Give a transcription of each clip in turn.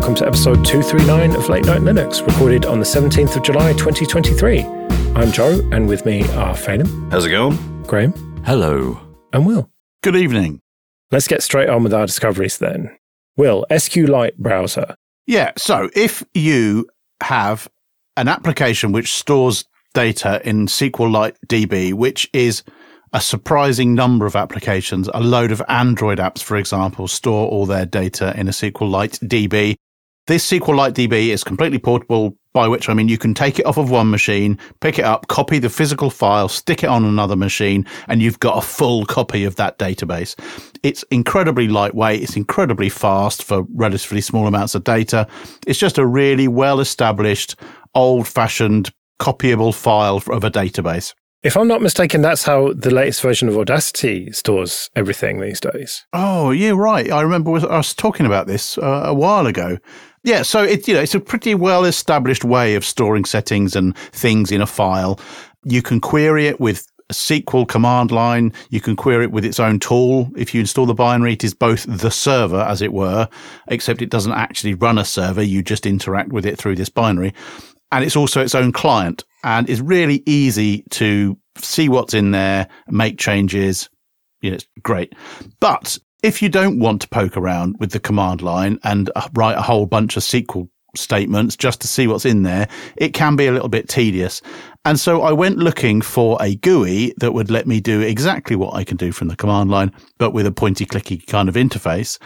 welcome to episode 239 of Late Night Linux, recorded on the 17th of July, 2023. I'm Joe, and with me are Phelan. How's it going? Graham. Hello. And Will. Good evening. Let's get straight on with our discoveries then. Will, SQLite browser. Yeah, so if you have an application which stores data in SQLite DB, which is a surprising number of applications, a load of Android apps, for example, store all their data in a SQLite DB. This SQLite DB is completely portable, by which I mean you can take it off of one machine, pick it up, copy the physical file, stick it on another machine, and you've got a full copy of that database. It's incredibly lightweight. It's incredibly fast for relatively small amounts of data. It's just a really well-established, old-fashioned, copyable file of a database. If I'm not mistaken, that's how the latest version of Audacity stores everything these days. Oh, yeah, right. I remember I was talking about this a while ago. Yeah, so it's a pretty well-established way of storing settings and things in a file. You can query it with a SQL command line. You can query it with its own tool. If you install the binary, it is both the server, as it were, except it doesn't actually run a server. You just interact with it through this binary. And it's also its own client. And it's really easy to see what's in there, make changes. It's great. But if you don't want to poke around with the command line and write a whole bunch of SQL statements just to see what's in there, it can be a little bit tedious. And so I went looking for a GUI that would let me do exactly what I can do from the command line, but with a pointy-clicky kind of interface.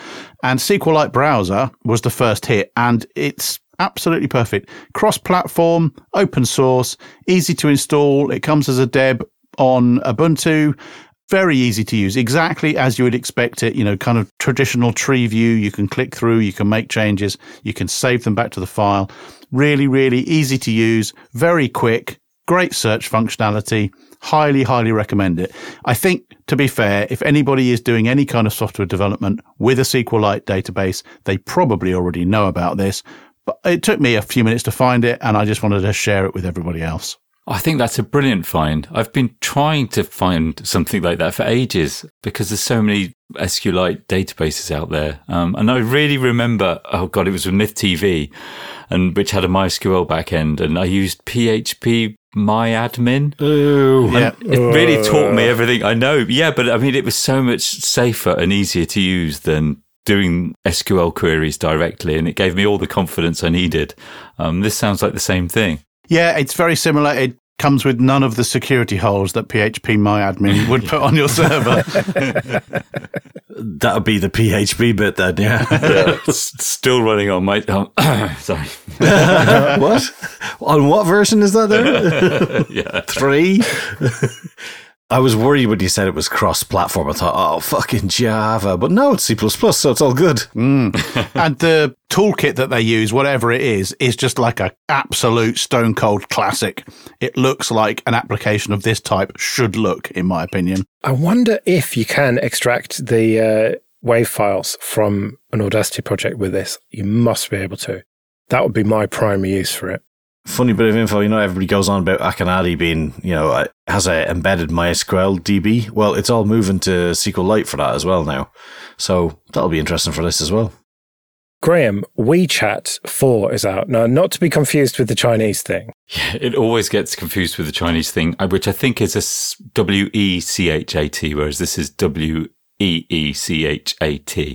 And SQLite Browser was the first hit, and it's absolutely perfect. Cross-platform, open source, easy to install. It comes as a deb on Ubuntu. Very easy to use, exactly as you would expect it, kind of traditional tree view. You can click through, you can make changes, you can save them back to the file. Really, really easy to use, very quick, great search functionality. Highly, highly recommend it. I think, to be fair, if anybody is doing any kind of software development with a SQLite database, they probably already know about this. But it took me a few minutes to find it, and I just wanted to share it with everybody else. I think that's a brilliant find. I've been trying to find something like that for ages because there's so many SQLite databases out there. And I really remember, it was with Myth TV, and which had a MySQL backend, and I used PHP MyAdmin. Ooh. Yeah. It really taught me everything I know. Yeah, but I mean, it was so much safer and easier to use than doing SQL queries directly, and it gave me all the confidence I needed. This sounds like the same thing. Yeah, it's very similar. It comes with none of the security holes that PHP MyAdmin would put on your server. That would be the PHP bit then, yeah. Still running on my... sorry. What? On what version is that there? Yeah. 3? I was worried when you said it was cross-platform. I thought, fucking Java. But no, it's C++, so it's all good. And the toolkit that they use, whatever it is just like an absolute stone-cold classic. It looks like an application of this type should look, in my opinion. I wonder if you can extract the WAV files from an Audacity project with this. You must be able to. That would be my primary use for it. Funny bit of info, everybody goes on about Akonadi being, has a embedded MySQL DB. Well, it's all moving to SQLite for that as well now. So that'll be interesting for this as well. Graham, WeeChat 4 is out. Now, not to be confused with the Chinese thing. Yeah, it always gets confused with the Chinese thing, which I think is a WECHAT, whereas this is WEECHAT.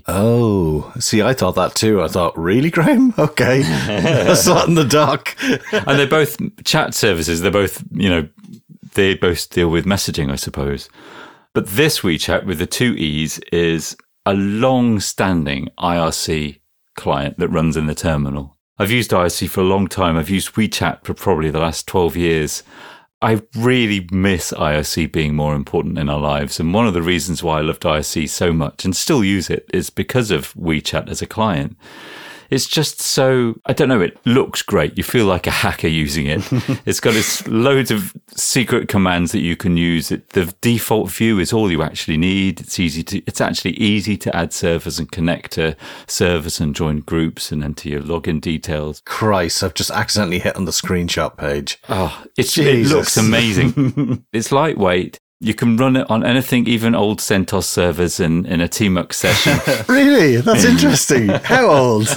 Oh, see, I thought that too. I thought, really, Graham? Okay. That's not in the doc. And they're both chat services. They're both, they both deal with messaging, I suppose. But this WeChat with the 2 E's is a long-standing IRC client that runs in the terminal. I've used IRC for a long time. I've used WeChat for probably the last 12 years. I really miss IRC being more important in our lives. And one of the reasons why I loved IRC so much and still use it is because of WeChat as a client. It's just so, I don't know, it looks great. You feel like a hacker using it. It's got loads of secret commands that you can use. The default view is all you actually need. It's actually easy to add servers and connect to servers and join groups and enter your login details. Christ, I've just accidentally hit on the screenshot page. Oh, it looks amazing. It's lightweight. You can run it on anything, even old CentOS servers in a TMUX session. Really? That's interesting. How old?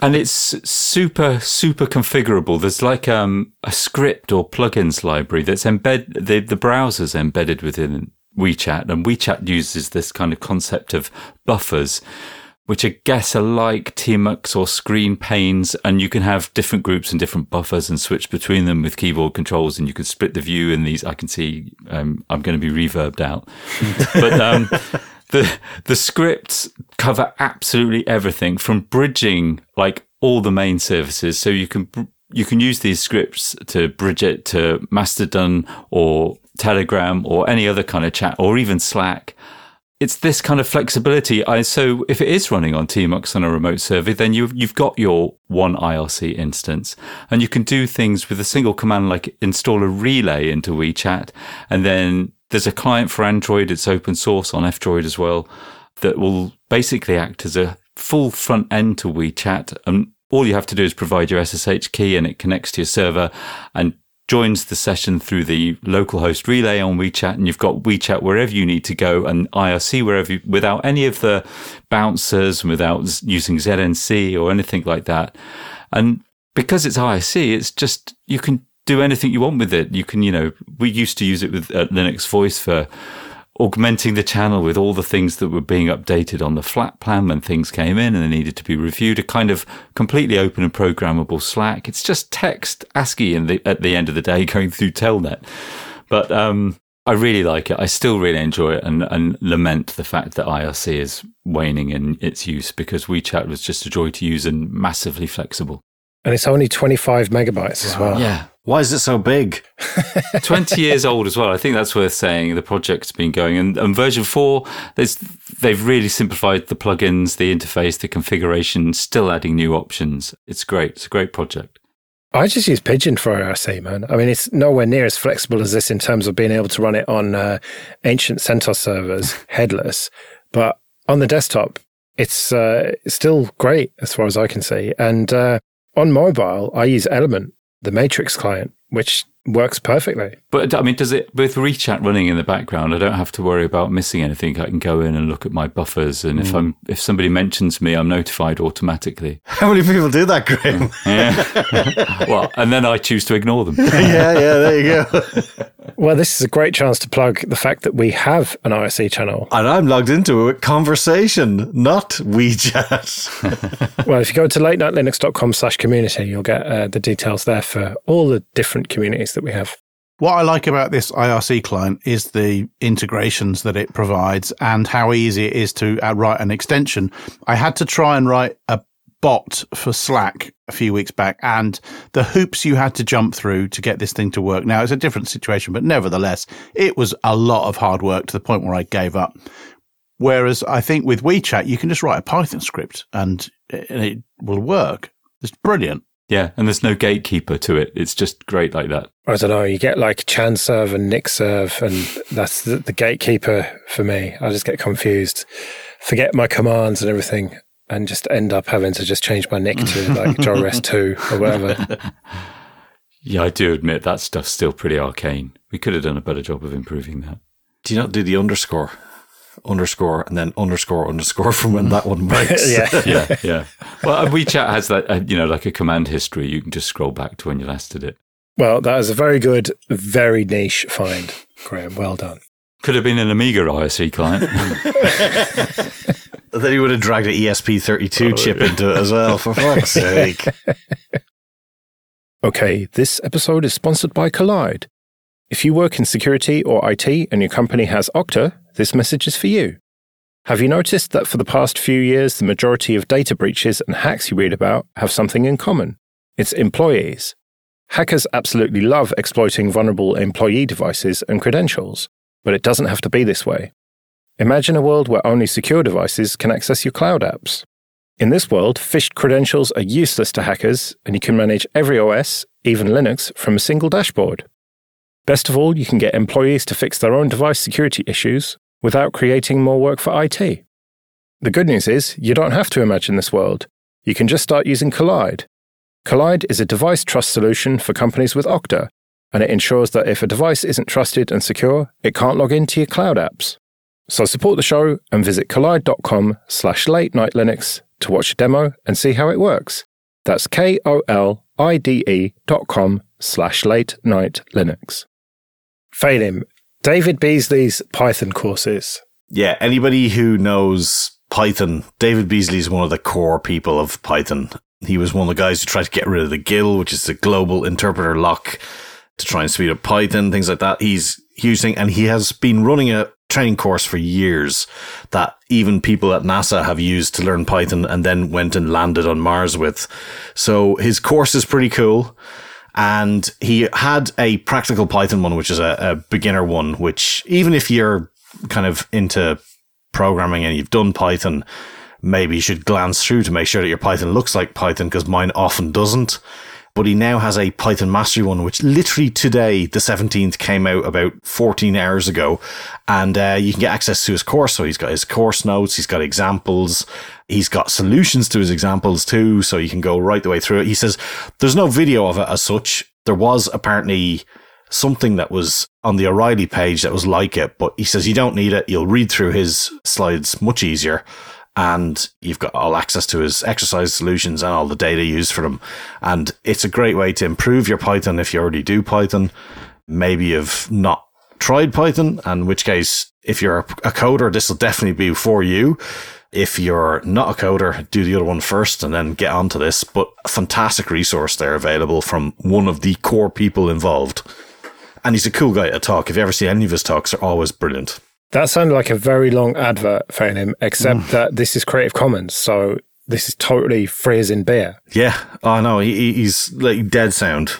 And it's super, super configurable. There's like a script or plugins library that's the browser's embedded within WeeChat. And WeeChat uses this kind of concept of buffers, which I guess are like TMUX or screen panes, and you can have different groups and different buffers and switch between them with keyboard controls, and you can split the view in these. I can see I'm going to be reverbed out. But the scripts cover absolutely everything from bridging like all the main services. So you can use these scripts to bridge it to Mastodon or Telegram or any other kind of chat or even Slack. It's this kind of flexibility. So if it is running on TMUX on a remote server, then you've got your one IRC instance, and you can do things with a single command, like install a relay into WeeChat. And then there's a client for Android. It's open source on F-Droid as well, that will basically act as a full front end to WeeChat. And all you have to do is provide your SSH key, and it connects to your server and joins the session through the local host relay on WeeChat, and you've got WeeChat wherever you need to go and IRC wherever without any of the bouncers and without using ZNC or anything like that. And because it's IRC, it's just, you can do anything you want with it. You can, we used to use it with Linux Voice for augmenting the channel with all the things that were being updated on the flat plan when things came in and they needed to be reviewed, a kind of completely open and programmable Slack. It's just text, ASCII at the end of the day going through Telnet. But I really like it. I still really enjoy it and lament the fact that IRC is waning in its use, because WeeChat was just a joy to use and massively flexible. And it's only 25 megabytes as well. Yeah. Why is it so big? 20 years old as well. I think that's worth saying. The project's been going. And version 4, they've really simplified the plugins, the interface, the configuration, still adding new options. It's great. It's a great project. I just use Pigeon for IRC, man. I mean, it's nowhere near as flexible as this in terms of being able to run it on ancient CentOS servers, headless. But on the desktop, it's still great as far as I can see. And on mobile, I use Element, the Matrix client, which works perfectly. But I mean, does it, with WeChat running in the background, I don't have to worry about missing anything. I can go in and look at my buffers, and if somebody mentions me, I'm notified automatically. How many people do that, Graham? Yeah. Well, and then I choose to ignore them. yeah, there you go. Well, this is a great chance to plug the fact that we have an IRC channel. And I'm logged into a conversation, not WeeChat. Well, if you go to latenightlinux.com/community, you'll get the details there for all the different communities that we have. What I like about this IRC client is the integrations that it provides and how easy it is to write an extension. I had to try and write a bot for Slack a few weeks back, and the hoops you had to jump through to get this thing to work. Now, it's a different situation, but nevertheless, it was a lot of hard work to the point where I gave up. Whereas I think with WeeChat, you can just write a Python script and it will work. It's brilliant. Yeah, and there's no gatekeeper to it. It's just great like that. I don't know. You get like ChanServe and NixServe, and that's the gatekeeper for me. I just get confused, forget my commands and everything, and just end up having to just change my nick to like JRS2 or whatever. Yeah, I do admit that stuff's still pretty arcane. We could have done a better job of improving that. Do you not do the underscore, and then underscore from when that one breaks? Yeah. Well, WeeChat has that, like a command history. You can just scroll back to when you last did it. Well, that is a very good, very niche find, Graham. Well done. Could have been an Amiga IRC client. Then he would have dragged an ESP32 chip into it as well, for fuck's sake. Okay, this episode is sponsored by Collide. If you work in security or IT and your company has Okta, this message is for you. Have you noticed that for the past few years, the majority of data breaches and hacks you read about have something in common? It's employees. Hackers absolutely love exploiting vulnerable employee devices and credentials, but it doesn't have to be this way. Imagine a world where only secure devices can access your cloud apps. In this world, phished credentials are useless to hackers, and you can manage every OS, even Linux, from a single dashboard. Best of all, you can get employees to fix their own device security issues without creating more work for IT. The good news is, you don't have to imagine this world. You can just start using Collide. Collide is a device trust solution for companies with Okta, and it ensures that if a device isn't trusted and secure, it can't log into your cloud apps. So support the show and visit collide.com/late-night-linux to watch a demo and see how it works. That's KOLIDE.com/late-night-linux. Failim, David Beazley's Python courses. Yeah, anybody who knows Python, David Beazley is one of the core people of Python. He was one of the guys who tried to get rid of the GIL, which is the global interpreter lock, to try and speed up Python, things like that. He's a huge thing, and he has been running a training course for years that even people at NASA have used to learn Python and then went and landed on Mars with. So his course is pretty cool. And he had a practical Python one, which is a beginner one, which even if you're kind of into programming and you've done Python, maybe you should glance through to make sure that your Python looks like Python, because mine often doesn't. But he now has a Python mastery one, which literally today, the 17th, came out about 14 hours ago. And you can get access to his course. So he's got his course notes. He's got examples. He's got solutions to his examples too. So you can go right the way through it. He says there's no video of it as such. There was apparently something that was on the O'Reilly page that was like it, but he says you don't need it. You'll read through his slides much easier, and you've got all access to his exercise solutions and all the data used for them. And it's a great way to improve your Python if you already do Python. Maybe you've not tried Python, in which case, if you're a coder, this will definitely be for you. If you're not a coder, do the other one first and then get onto this. But a fantastic resource there available from one of the core people involved. And he's a cool guy to talk. If you ever see any of his talks, they're always brilliant. That sounded like a very long advert for him, except that this is Creative Commons, so this is totally free as in beer. Yeah, I know. He's like dead sound.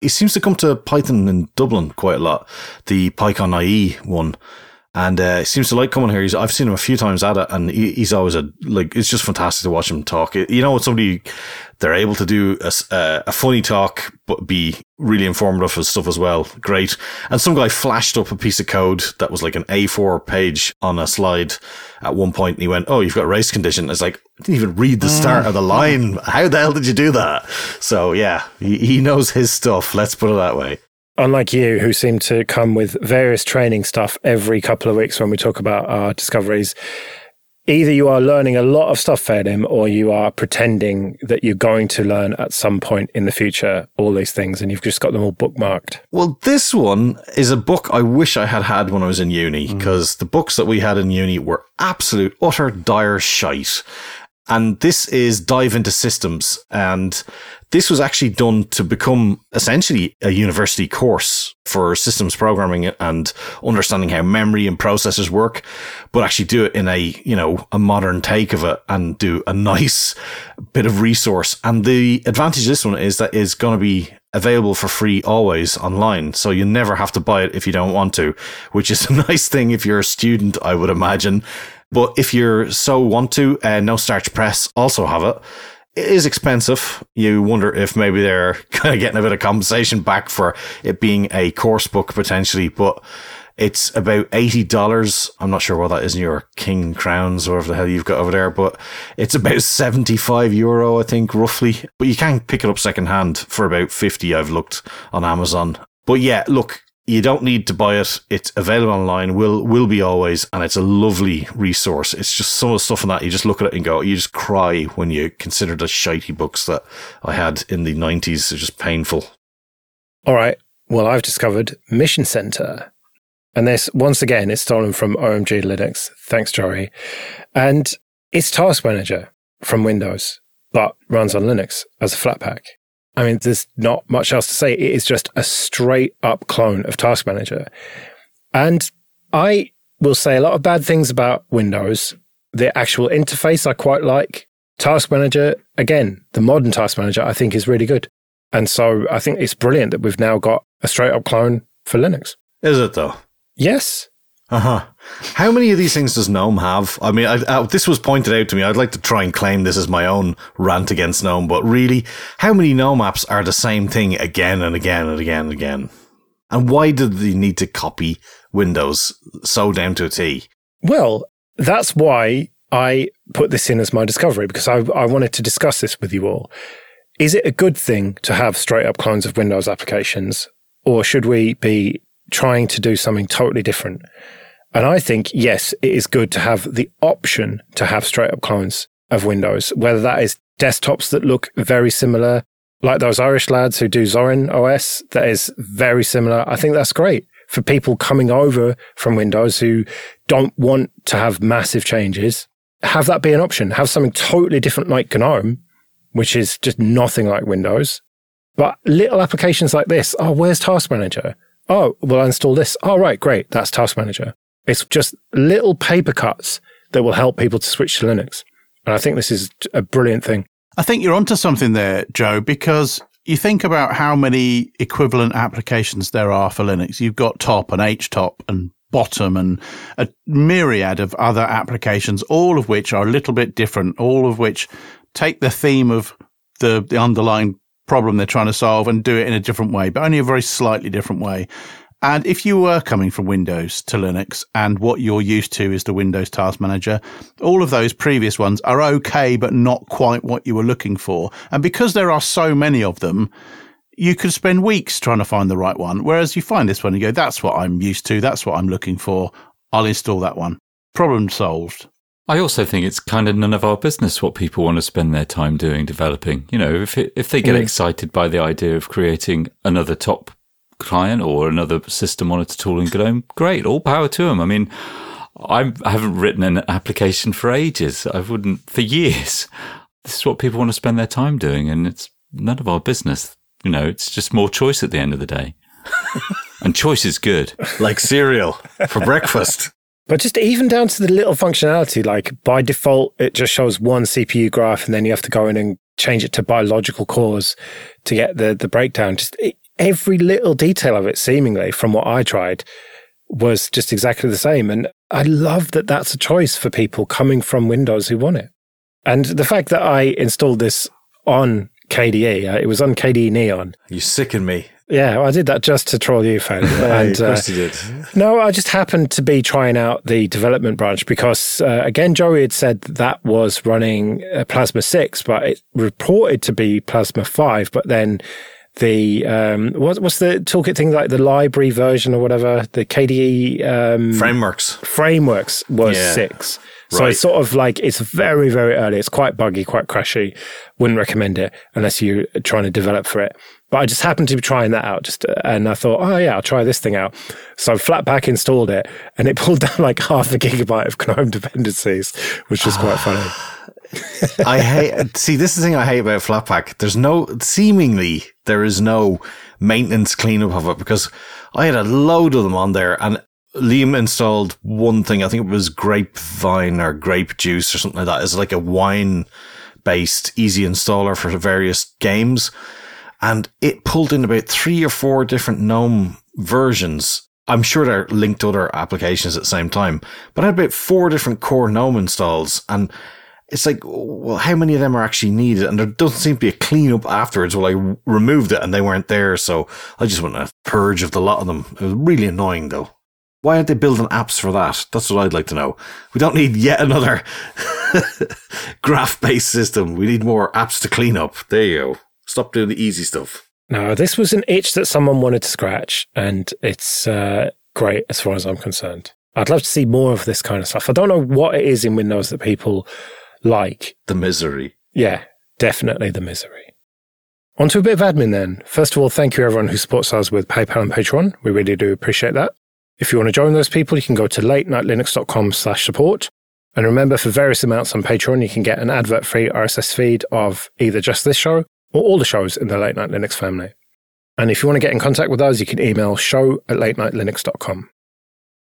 He seems to come to Python in Dublin quite a lot, the PyCon IE one, and he seems to like coming here. I've seen him a few times at it, and he's always it's just fantastic to watch him talk. You know, it's somebody, they're able to do a funny talk, but be really informative for stuff as well. Great. And some guy flashed up a piece of code that was like an A4 page on a slide at one point, and he went, "Oh, you've got race condition." It's like, I didn't even read the start of the line. How the hell did you do that? So yeah, he knows his stuff. Let's put it that way. Unlike you, who seem to come with various training stuff every couple of weeks when we talk about our discoveries, either you are learning a lot of stuff, Failim, or you are pretending that you're going to learn at some point in the future all these things, and you've just got them all bookmarked. Well, this one is a book I wish I had when I was in uni, because the books that we had in uni were absolute, utter, dire shite. And this is Dive into Systems. And this was actually done to become essentially a university course for systems programming and understanding how memory and processors work, but actually do it in a modern take of it and do a nice bit of resource. And the advantage of this one is that it's going to be available for free always online. So you never have to buy it if you don't want to, which is a nice thing if you're a student, I would imagine. But if you're so want to, No Starch Press also have it. It is expensive. You wonder if maybe they're kind of getting a bit of compensation back for it being a course book potentially, but it's about $80. I'm not sure what that is in your King Crowns or whatever the hell you've got over there, but it's about €75, I think, roughly. But you can pick it up secondhand for about 50, I've looked on Amazon. But yeah, look, you don't need to buy it. It's available online, will be always, and it's a lovely resource. It's just some of the stuff in that you just look at it and go, you just cry when you consider the shitey books that I had in the 90s. It's just painful. All right. Well, I've discovered Mission Center. And this, once again, is stolen from OMG Linux. Thanks, Jory. And it's Task Manager from Windows, but runs on Linux as a Flatpak. I mean, there's not much else to say. It is just a straight up clone of Task Manager. And I will say a lot of bad things about Windows. The actual interface I quite like. Task Manager, again, the modern Task Manager, I think is really good. And so I think it's brilliant that we've now got a straight up clone for Linux. Is it though? Yes. Uh-huh. How many of these things does GNOME have? I mean, this was pointed out to me. I'd like to try and claim this as my own rant against GNOME, but really, how many GNOME apps are the same thing again and again and again and again? And why do they need to copy Windows so down to a T? Well, that's why I put this in as my discovery, because I wanted to discuss this with you all. Is it a good thing to have straight-up clones of Windows applications? or should we be trying to do something totally different? And I think, yes, it is good to have the option to have straight-up clones of Windows, whether that is desktops that look very similar, like those Irish lads who do Zorin OS, that is very similar. I think that's great for people coming over from Windows who don't want to have massive changes. Have that be an option. Have something totally different like GNOME, which is just nothing like Windows. But little applications like this, oh, where's Task Manager? Oh, well, I install this. Oh, right, great, that's Task Manager. It's just little paper cuts that will help people to switch to Linux. And I think this is a brilliant thing. I think you're onto something there, Joe, because you think about how many equivalent applications there are for Linux. You've got top and HTOP and bottom and a myriad of other applications, all of which are a little bit different, all of which take the theme of the underlying problem they're trying to solve and do it in a different way, but only a very slightly different way. And if you were coming from Windows to Linux and what you're used to is the Windows Task Manager, all of those previous ones are okay, but not quite what you were looking for. And because there are so many of them, you could spend weeks trying to find the right one. Whereas you find this one and you go, that's what I'm used to. That's what I'm looking for. I'll install that one. Problem solved. I also think it's kind of none of our business what people want to spend their time doing, developing. You know, if they get excited by the idea of creating another top client or another system monitor tool in GNOME, great, all power to them. I mean, I haven't written an application for ages. For years. This is what people want to spend their time doing, and it's none of our business. You know, it's just more choice at the end of the day. And choice is good. Like cereal for breakfast. But just even down to the little functionality, like by default, it just shows one CPU graph, and then you have to go in and change it to biological cores to get the breakdown. Every little detail of it, seemingly, from what I tried, was just exactly the same. And I love that that's a choice for people coming from Windows who want it. And the fact that I installed this on KDE, it was on KDE Neon. You sicken me. Yeah, well, I did that just to troll you, Fan. Of course you did. No, I just happened to be trying out the development branch because, again, Joey had said that was running Plasma 6, but it reported to be Plasma 5, but then... the what's the toolkit thing, like the library version or whatever, the KDE frameworks was 6, right. So it's sort of like, it's very, very early, it's quite buggy, quite crashy, wouldn't recommend it unless you're trying to develop for it. But I just happened to be trying that out and I thought, oh yeah, I'll try this thing out. So Flatpak installed it and it pulled down like half a gigabyte of GNOME dependencies, which was quite funny. I hate, see, this is the thing I hate about Flatpak. There is no maintenance cleanup of it, because I had a load of them on there, and Liam installed one thing. I think it was Grapevine or Grape Juice or something like that. It's like a wine based easy installer for various games. And it pulled in about 3 or 4 different GNOME versions. I'm sure they're linked to other applications at the same time, but I had about 4 different core GNOME installs, and it's like, well, how many of them are actually needed? And there doesn't seem to be a cleanup afterwards. Well, I removed it and they weren't there, so I just went on a purge of the lot of them. It was really annoying, though. Why aren't they building apps for that? That's what I'd like to know. We don't need yet another graph-based system. We need more apps to clean up. There you go. Stop doing the easy stuff. No, this was an itch that someone wanted to scratch, and it's great as far as I'm concerned. I'd love to see more of this kind of stuff. I don't know what it is in Windows that people... like the misery. Yeah, definitely the misery. On to a bit of admin then. First of all, thank you everyone who supports us with PayPal and Patreon. We really do appreciate that. If you want to join those people, you can go to latenightlinux.com/support. And remember, for various amounts on Patreon, you can get an advert-free RSS feed of either just this show or all the shows in the Late Night Linux family. And if you want to get in contact with us, you can email show@latenightlinux.com.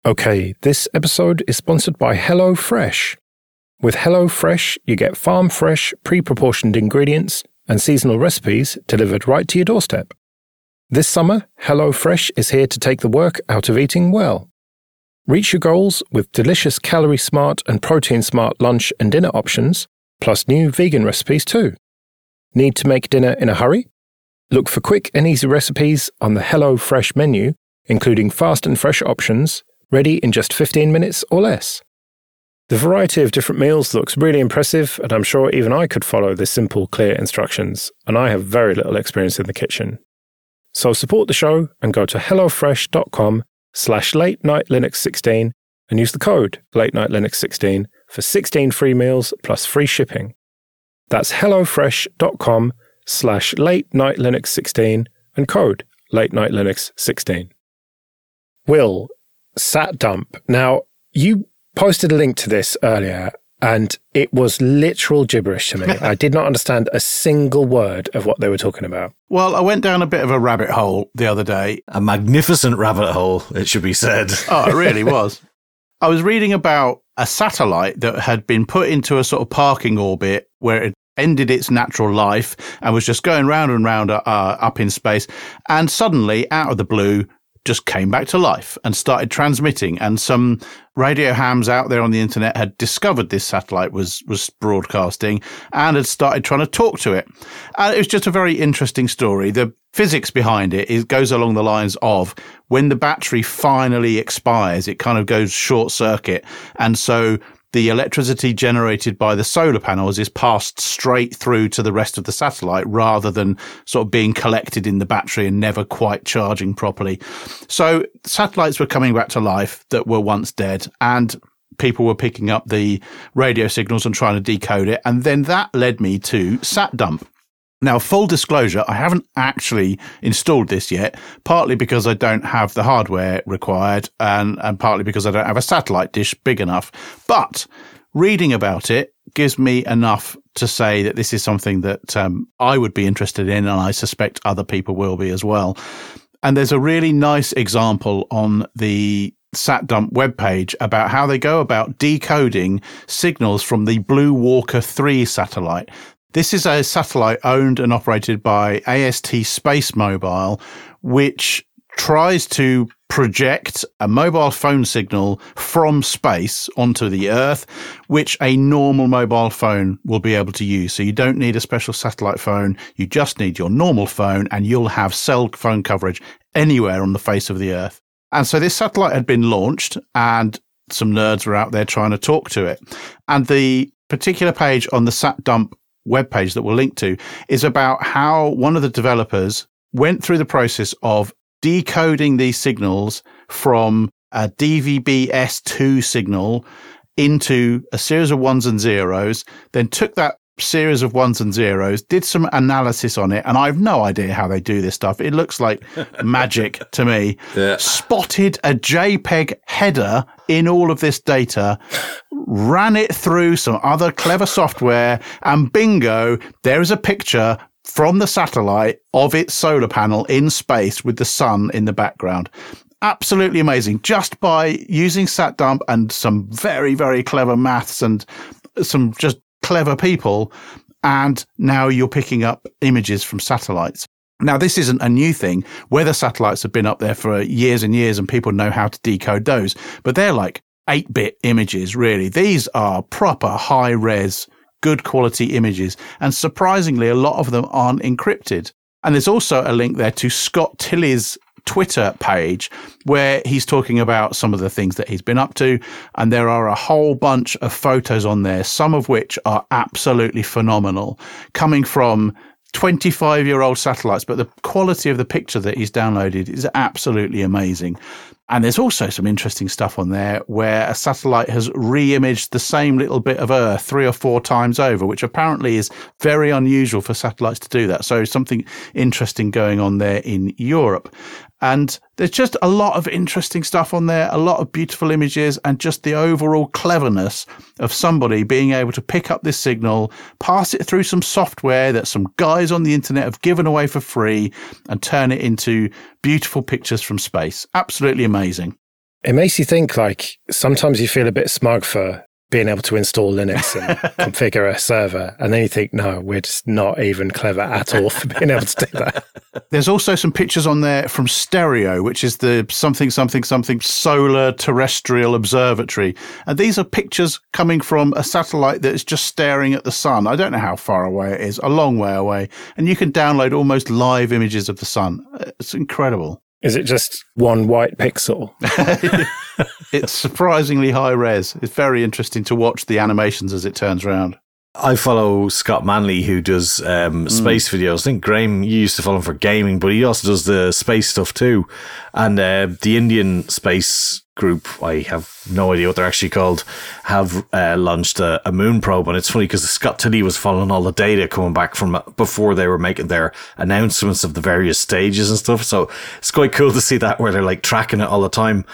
Okay, this episode is sponsored by HelloFresh. With HelloFresh, you get farm-fresh, pre-proportioned ingredients and seasonal recipes delivered right to your doorstep. This summer, HelloFresh is here to take the work out of eating well. Reach your goals with delicious calorie-smart and protein-smart lunch and dinner options, plus new vegan recipes too. Need to make dinner in a hurry? Look for quick and easy recipes on the HelloFresh menu, including fast and fresh options, ready in just 15 minutes or less. The variety of different meals looks really impressive, and I'm sure even I could follow the simple, clear instructions, and I have very little experience in the kitchen. So support the show and go to hellofresh.com/LateNightLinux16 and use the code LateNightLinux16 for 16 free meals plus free shipping. That's hellofresh.com/LateNightLinux16 and code LateNightLinux16. Will, SatDump. Now, you posted a link to this earlier, and it was literal gibberish to me. I did not understand a single word of what they were talking about. Well, I went down a bit of a rabbit hole the other day. A magnificent rabbit hole, it should be said. Oh, it really was. I was reading about a satellite that had been put into a sort of parking orbit where it ended its natural life and was just going round and round up in space. And suddenly, out of the blue, just came back to life and started transmitting. And some radio hams out there on the internet had discovered this satellite was broadcasting and had started trying to talk to it. And it was just a very interesting story. The physics behind it goes along the lines of when the battery finally expires, it kind of goes short circuit. And so the electricity generated by the solar panels is passed straight through to the rest of the satellite rather than sort of being collected in the battery and never quite charging properly. So satellites were coming back to life that were once dead, and people were picking up the radio signals and trying to decode it. And then that led me to SatDump. Now, full disclosure, I haven't actually installed this yet, partly because I don't have the hardware required and partly because I don't have a satellite dish big enough. But reading about it gives me enough to say that this is something that I would be interested in, and I suspect other people will be as well. And there's a really nice example on the SatDump webpage about how they go about decoding signals from the Blue Walker 3 satellite. This is a satellite owned and operated by AST Space Mobile, which tries to project a mobile phone signal from space onto the Earth, which a normal mobile phone will be able to use. So you don't need a special satellite phone. You just need your normal phone, and you'll have cell phone coverage anywhere on the face of the Earth. And so this satellite had been launched, and some nerds were out there trying to talk to it. And the particular page on the SatDump webpage that we'll link to is about how one of the developers went through the process of decoding these signals from a DVB-S2 signal into a series of ones and zeros, then took that series of ones and zeros, did some analysis on it, and I have no idea how they do this stuff. It looks like magic to me. Yeah. Spotted a JPEG header in all of this data, ran it through some other clever software, and bingo, there is a picture from the satellite of its solar panel in space with the sun in the background. Absolutely amazing. Just by using SatDump and some very, very clever maths and some just clever people, and now you're picking up images from satellites. Now, this isn't a new thing. Weather satellites have been up there for years and years, and people know how to decode those, but they're like 8-bit images, really. These are proper high-res, good quality images, and surprisingly, a lot of them aren't encrypted. And there's also a link there to Scott Tilley's Twitter page where he's talking about some of the things that he's been up to, and there are a whole bunch of photos on there, some of which are absolutely phenomenal, coming from 25-year-old satellites, but the quality of the picture that he's downloaded is absolutely amazing. And there's also some interesting stuff on there where a satellite has re-imaged the same little bit of Earth 3 or 4 times over, which apparently is very unusual for satellites to do that. So something interesting going on there in Europe. And there's just a lot of interesting stuff on there, a lot of beautiful images, and just the overall cleverness of somebody being able to pick up this signal, pass it through some software that some guys on the internet have given away for free, and turn it into beautiful pictures from space. Absolutely amazing. It makes you think, like, sometimes you feel a bit smug for being able to install Linux and configure a server. And then you think, no, we're just not even clever at all for being able to do that. There's also some pictures on there from Stereo, which is the something solar terrestrial observatory. And these are pictures coming from a satellite that is just staring at the sun. I don't know how far away it is, a long way away. And you can download almost live images of the sun. It's incredible. Is it just one white pixel? It's surprisingly high res. It's very interesting to watch the animations as it turns around. I follow Scott Manley, who does space videos. I think, Graham, you used to follow him for gaming, but he also does the space stuff too. And the Indian space group, I have no idea what they're actually called, have launched a moon probe. And it's funny because Scott Tilley was following all the data coming back from before they were making their announcements of the various stages and stuff. So it's quite cool to see that, where they're like tracking it all the time.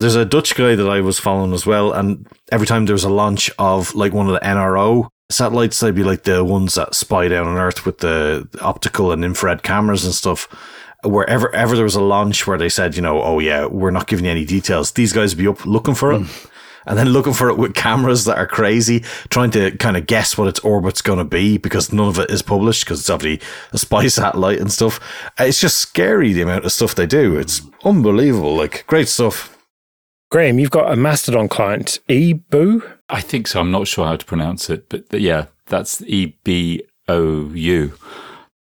There's a Dutch guy that I was following as well. And every time there was a launch of like one of the NRO satellites, they'd be like the ones that spy down on Earth with the optical and infrared cameras and stuff. Wherever there was a launch where they said, you know, oh yeah, we're not giving you any details, these guys would be up looking for it. And then looking for it with cameras that are crazy, trying to kind of guess what its orbit's going to be, because none of it is published, because it's obviously a spy satellite and stuff. It's just scary, the amount of stuff they do. It's unbelievable. Like, great stuff. Graham, you've got a Mastodon client, Ebou? I think so. I'm not sure how to pronounce it, but yeah, that's E-B-O-U.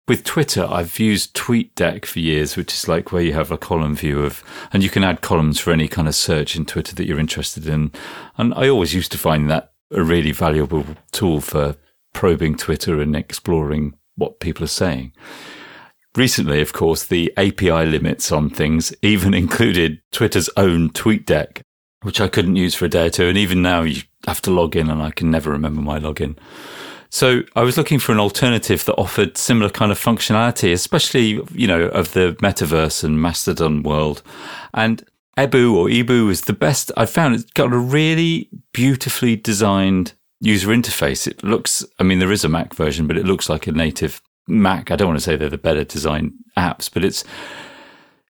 With Twitter, I've used TweetDeck for years, which is like where you have a column view of, and you can add columns for any kind of search in Twitter that you're interested in. And I always used to find that a really valuable tool for probing Twitter and exploring what people are saying. Recently, of course, the API limits on things even included Twitter's own TweetDeck, which I couldn't use for a day or two. And even now you have to log in, and I can never remember my login. So I was looking for an alternative that offered similar kind of functionality, especially, you know, of the metaverse and Mastodon world. And Ebou was the best I found. It's got a really beautifully designed user interface. It looks, I mean, there is a Mac version, but it looks like a native Mac. I don't want to say they're the better designed apps, but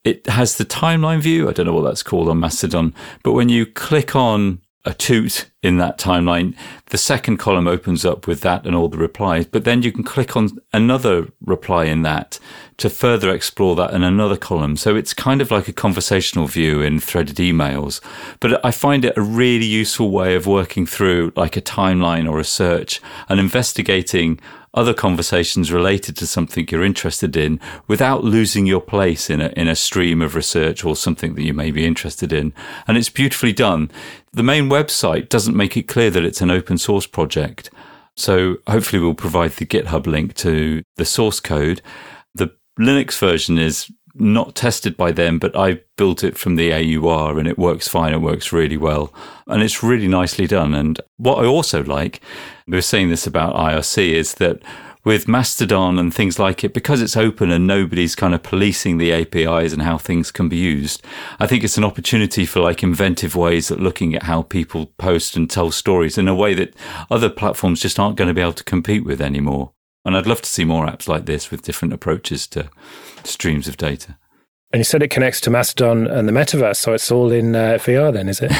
it has the timeline view. I don't know what that's called on Mastodon, but when you click on a toot in that timeline, the second column opens up with that and all the replies, but then you can click on another reply in that to further explore that in another column. So it's kind of like a conversational view in threaded emails, but I find it a really useful way of working through like a timeline or a search and investigating other conversations related to something you're interested in without losing your place in a stream of research or something that you may be interested in. And it's beautifully done. The main website doesn't make it clear that it's an open source project. So hopefully we'll provide the GitHub link to the source code. The Linux version is not tested by them, but I built it from the AUR and it works fine. It works really well. And it's really nicely done. And what I also like, we were saying this about IRC, is that with Mastodon and things like it, because it's open and nobody's kind of policing the APIs and how things can be used, I think it's an opportunity for like inventive ways of looking at how people post and tell stories in a way that other platforms just aren't going to be able to compete with anymore. And I'd love to see more apps like this with different approaches to streams of data. And you said it connects to Mastodon and the metaverse, so it's all in VR then, is it?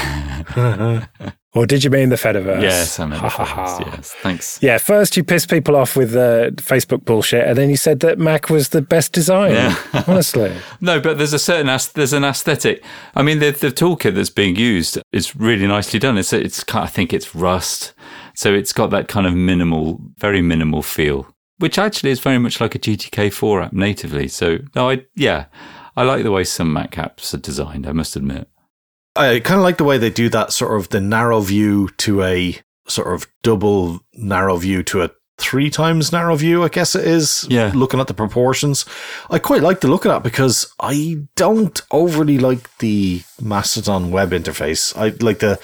Or did you mean the Fediverse? Yes, I meant the Fediverse, yes. Thanks. Yeah, first you pissed people off with the Facebook bullshit, and then you said that Mac was the best design, honestly. No, but there's a certain there's an aesthetic. I mean, the toolkit that's being used is really nicely done. It's I think it's Rust, so it's got that kind of minimal, very minimal feel, which actually is very much like a GTK4 app natively. So, no, I like the way some Mac apps are designed, I must admit. I kind of like the way they do that sort of the narrow view to a sort of double narrow view to a 3x narrow view, I guess it is, looking at the proportions. I quite like the look of that because I don't overly like the Mastodon web interface. I like the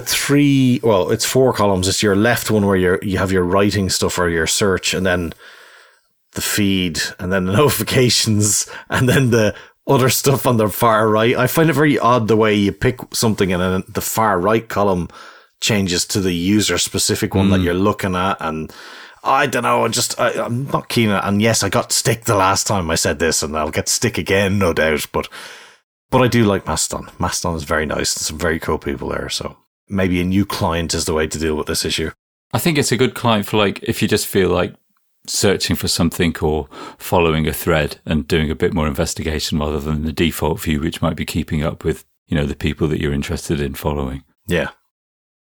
three, well, it's four columns. It's your left one where you have your writing stuff or your search, and then the feed, and then the notifications, and then the other stuff on the far right. I find it very odd the way you pick something and then the far right column changes to the user specific one that you're looking at. And I don't know, I'm not keen on it. And yes, I got stick the last time I said this, and I'll get stick again, no doubt. But I do like Mastodon. Mastodon is very nice and some very cool people there. So maybe a new client is the way to deal with this issue. I think it's a good client for like, if you just feel like searching for something or following a thread and doing a bit more investigation rather than the default view, which might be keeping up with, you know, the people that you're interested in following. Yeah.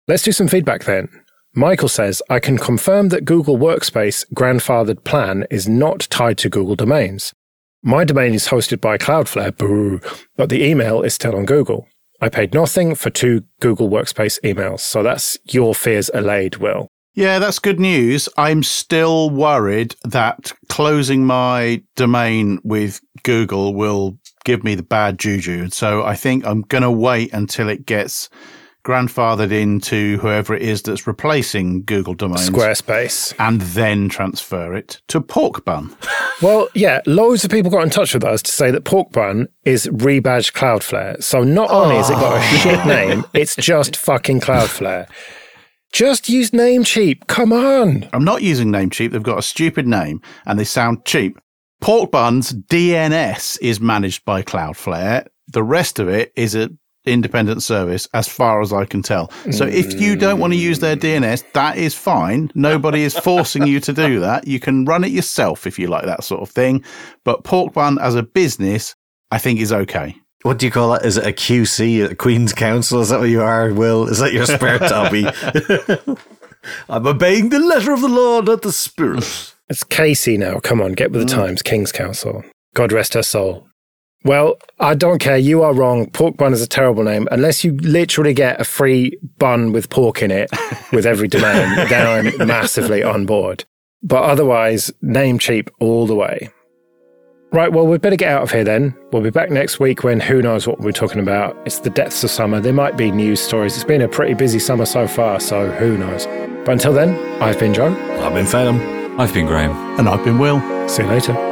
Let's do some feedback then. Michael says, I can confirm that Google Workspace grandfathered plan is not tied to Google Domains. My domain is hosted by Cloudflare, boo, but the email is still on Google. I paid nothing for 2 Google Workspace emails. So that's your fears allayed, Will. Yeah, that's good news. I'm still worried that closing my domain with Google will give me the bad juju. So I think I'm going to wait until it gets grandfathered into whoever it is that's replacing Google Domains. Squarespace. And then transfer it to Porkbun. Well, yeah, loads of people got in touch with us to say that Porkbun is rebadged Cloudflare. So not only has it got a shit name, it's just fucking Cloudflare. Just use Namecheap. Come on. I'm not using Namecheap. They've got a stupid name and they sound cheap. Porkbun's DNS is managed by Cloudflare. The rest of it is an independent service, as far as I can tell. So if you don't want to use their DNS, that is fine. Nobody is forcing you to do that. You can run it yourself if you like that sort of thing. But Porkbun as a business, I think is okay. What do you call that? Is it a QC, a Queen's Counsel? Is that what you are, Will? Is that your spare hobby? I'm obeying the letter of the law, not the spirit. It's Casey now. Come on, get with the times. King's Counsel. God rest her soul. Well, I don't care. You are wrong. Pork bun is a terrible name. Unless you literally get a free bun with pork in it with every domain, then I'm massively on board. But otherwise, Namecheap all the way. Right, well, we'd better get out of here then. We'll be back next week when who knows what we're talking about. It's the depths of summer. There might be news stories. It's been a pretty busy summer so far, so who knows. But until then, I've been Joe. I've been Phelan. I've been Graham. And I've been Will. See you later.